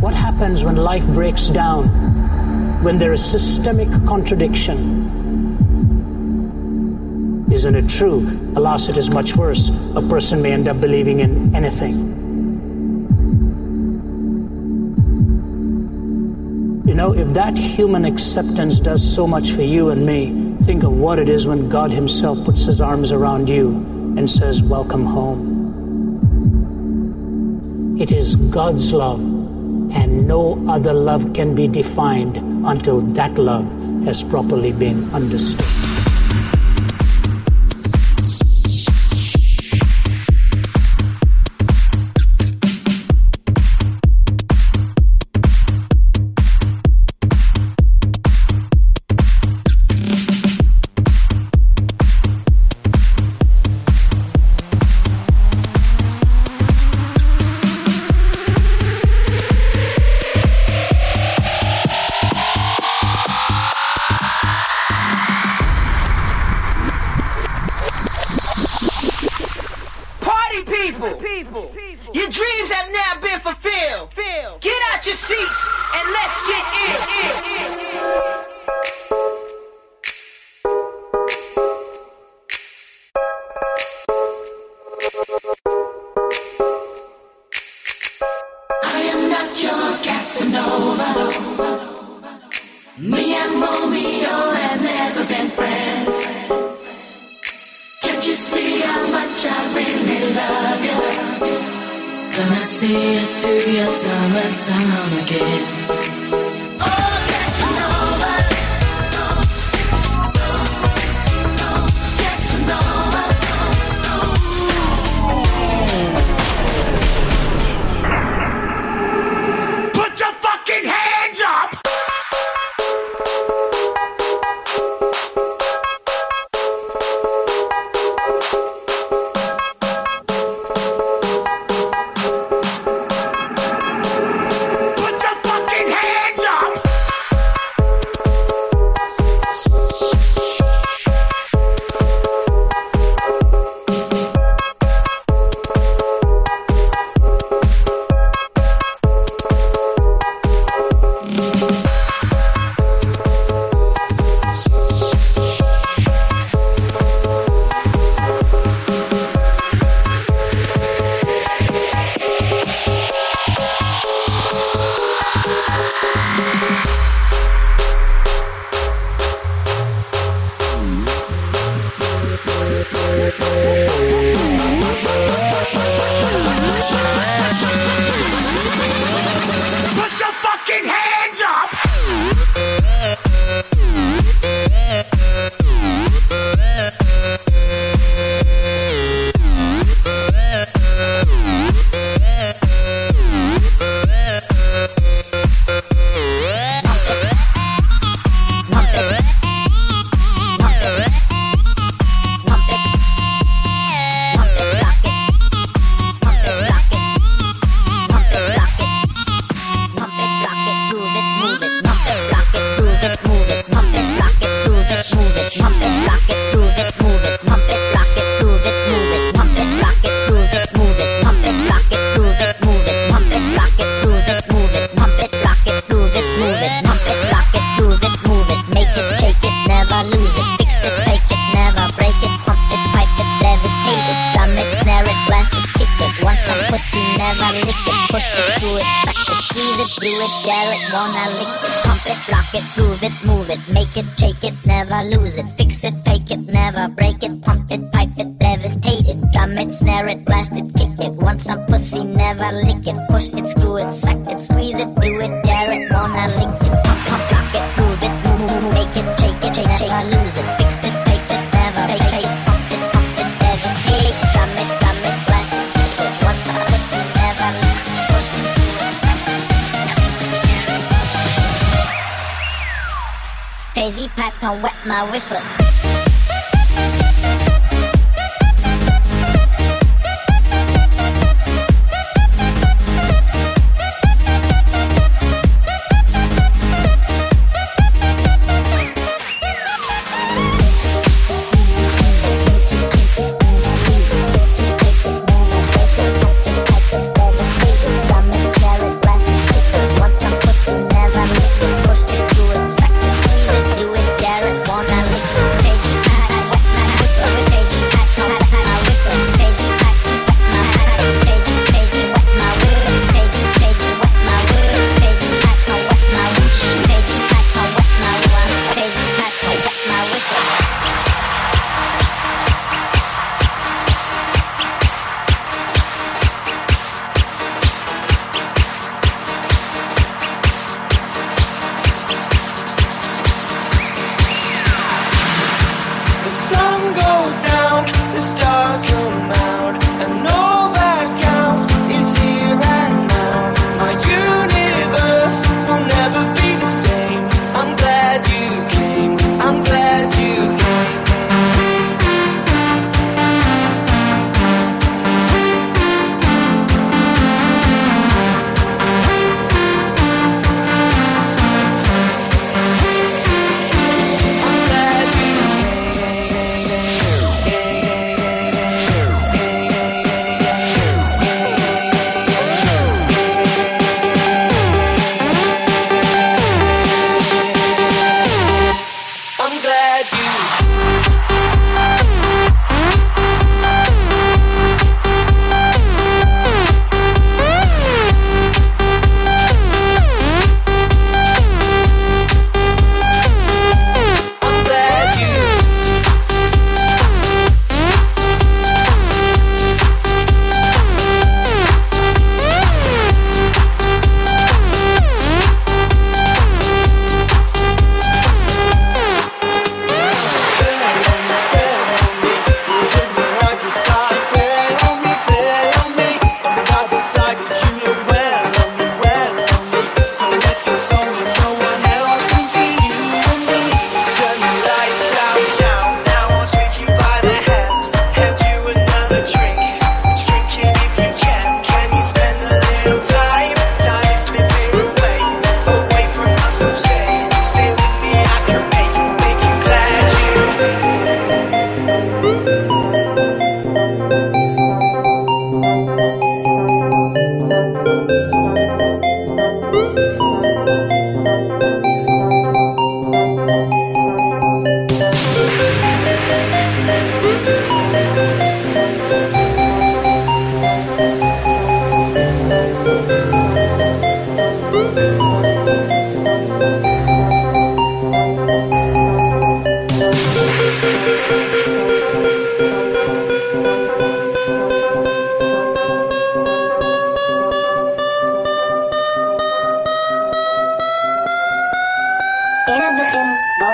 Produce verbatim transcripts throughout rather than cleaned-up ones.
What happens when life breaks down, when there is systemic contradiction? Isn't it true? Alas, it is much worse. A person may end up believing in anything. You know, if that human acceptance does so much for you and me, think of what it is when God Himself puts His arms around you and says, welcome home. It is God's love, and no other love can be defined until that love has properly been understood.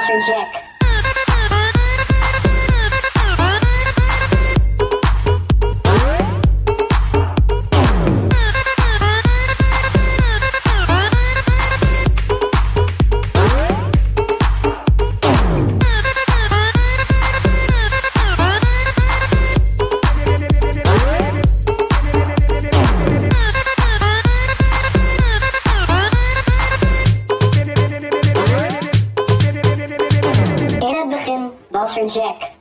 Monster Jack. Monster Jack. We'll be right back.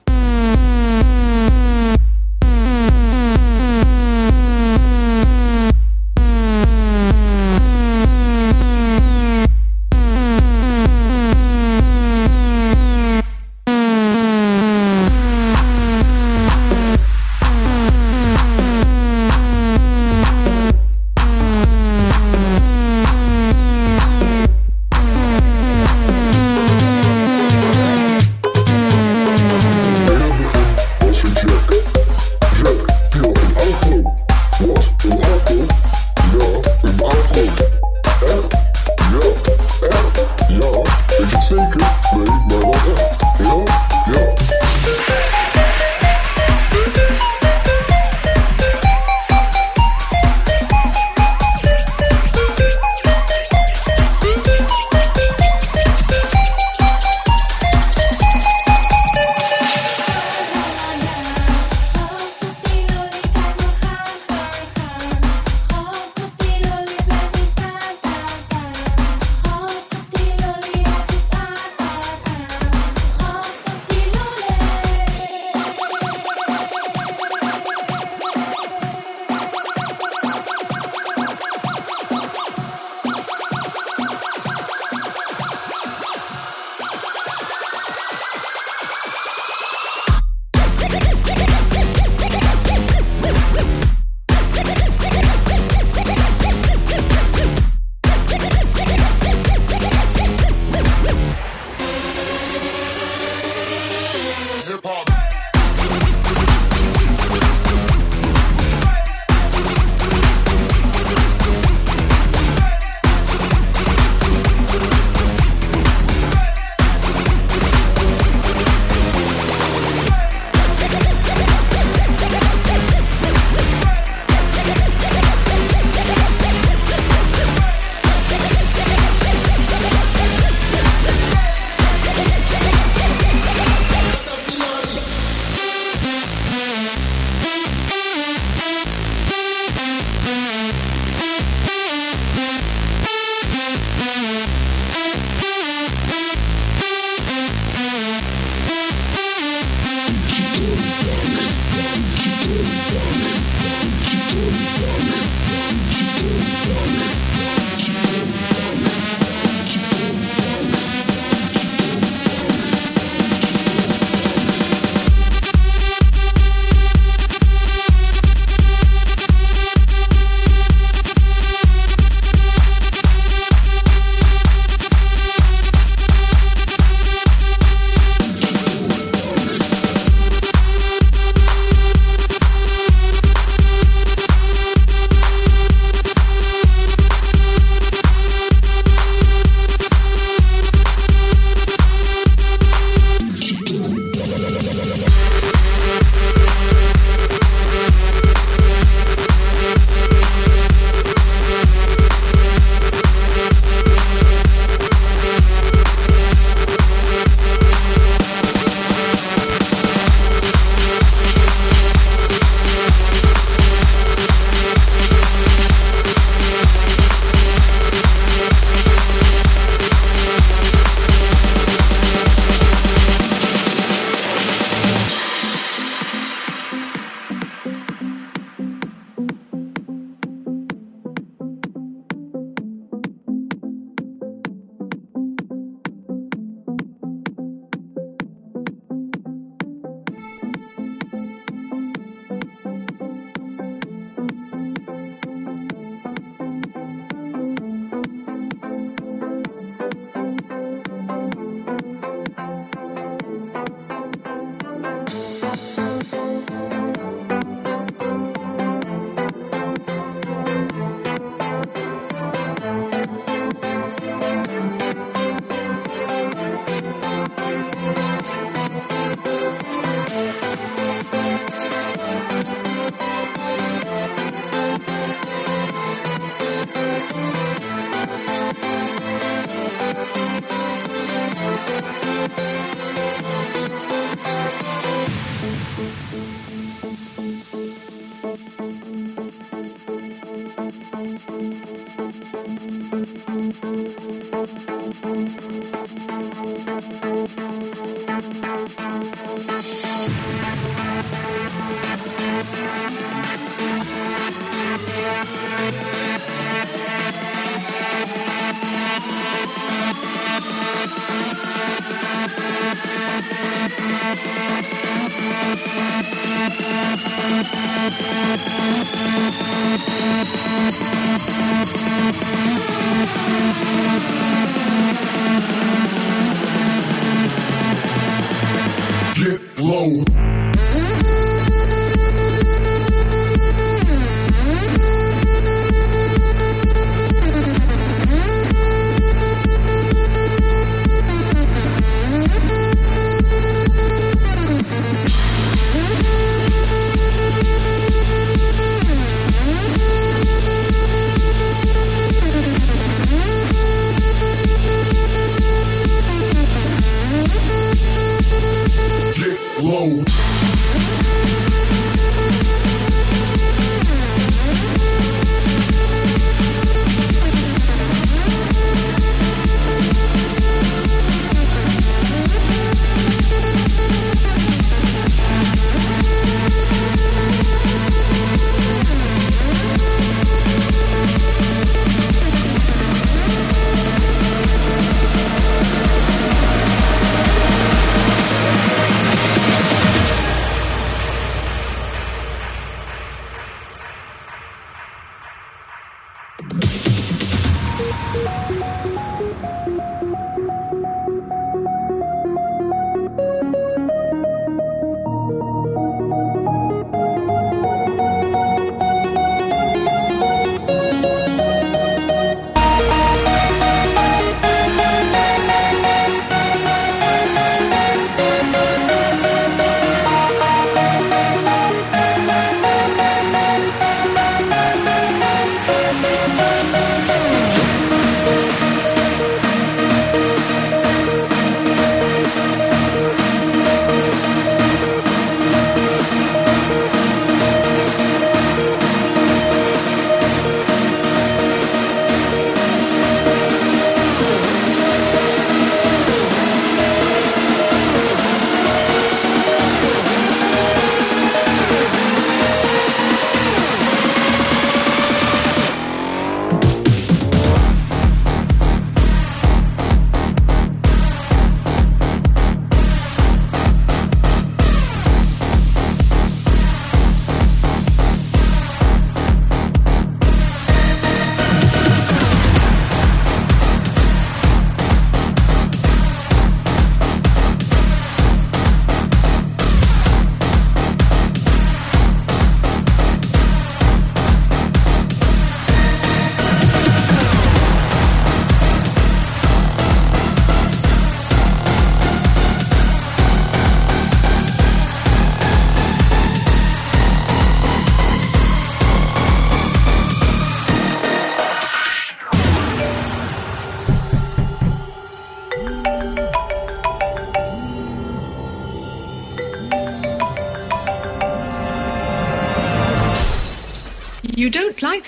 You don't like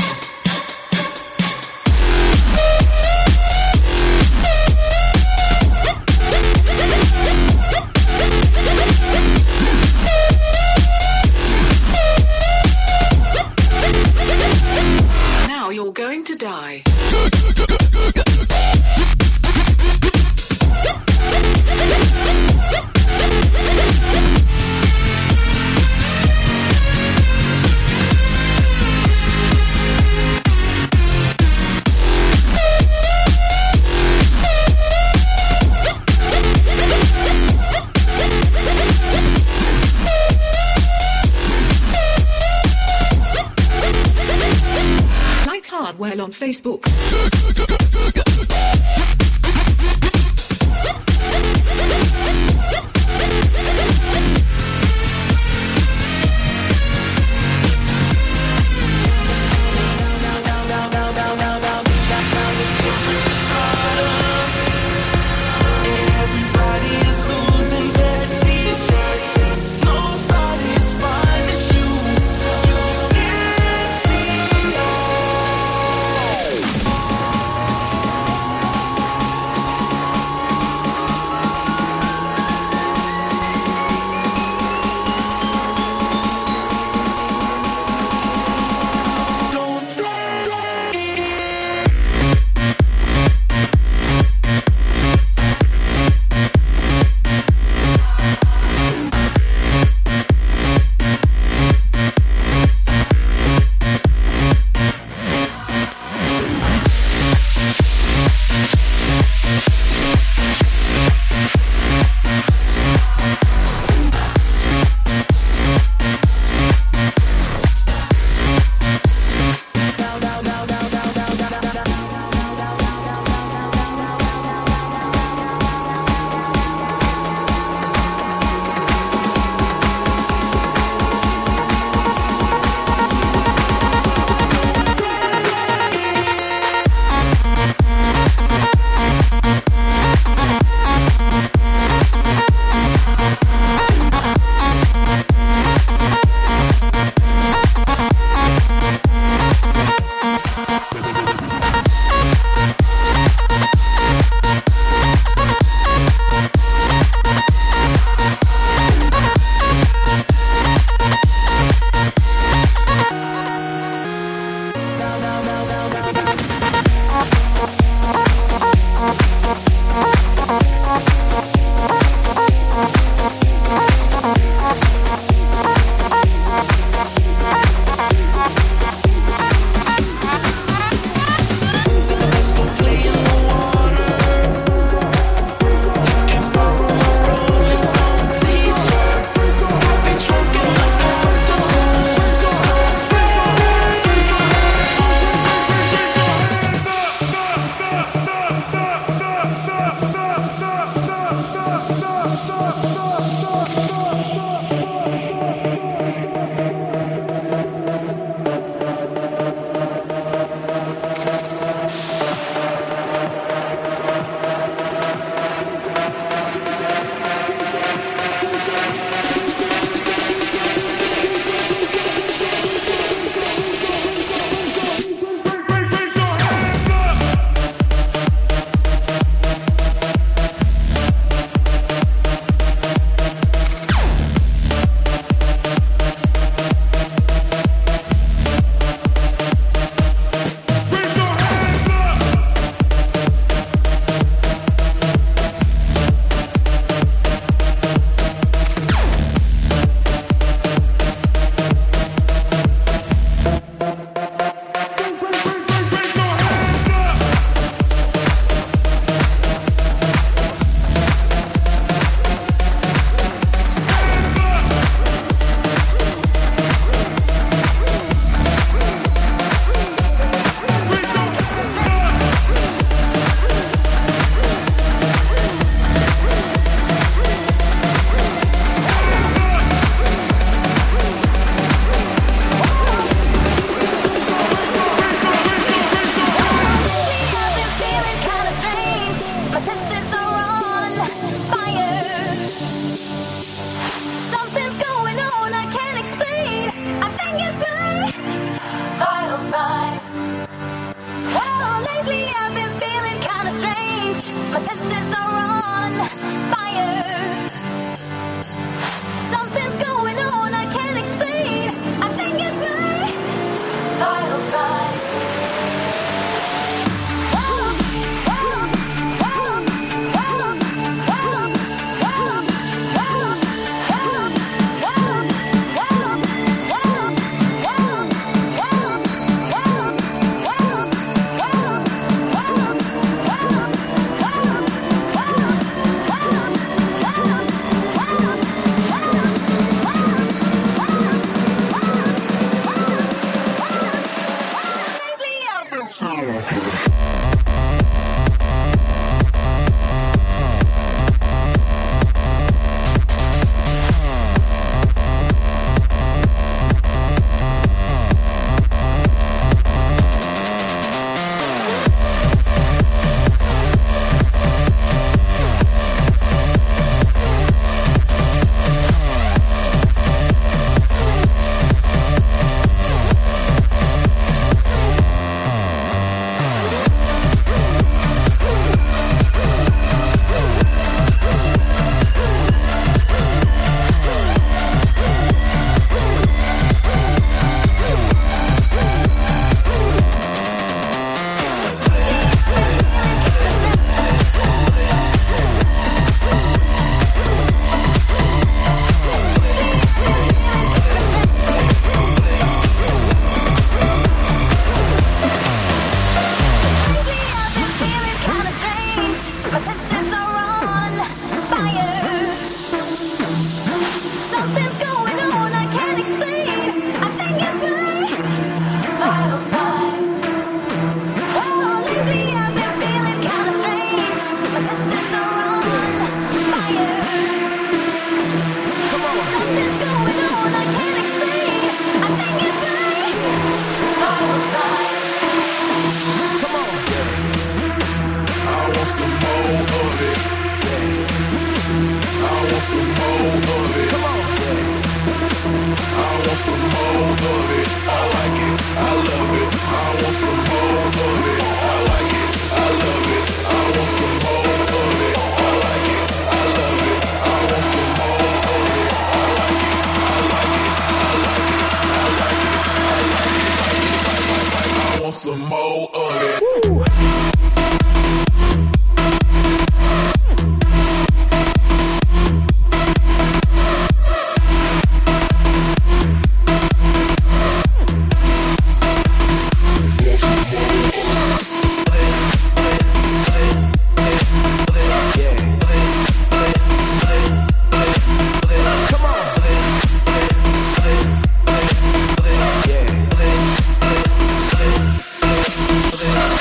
Now you're going to die. Well on Facebook. Everybody is losing their t-shirt. Nobody's fine as you.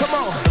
Come on.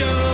show.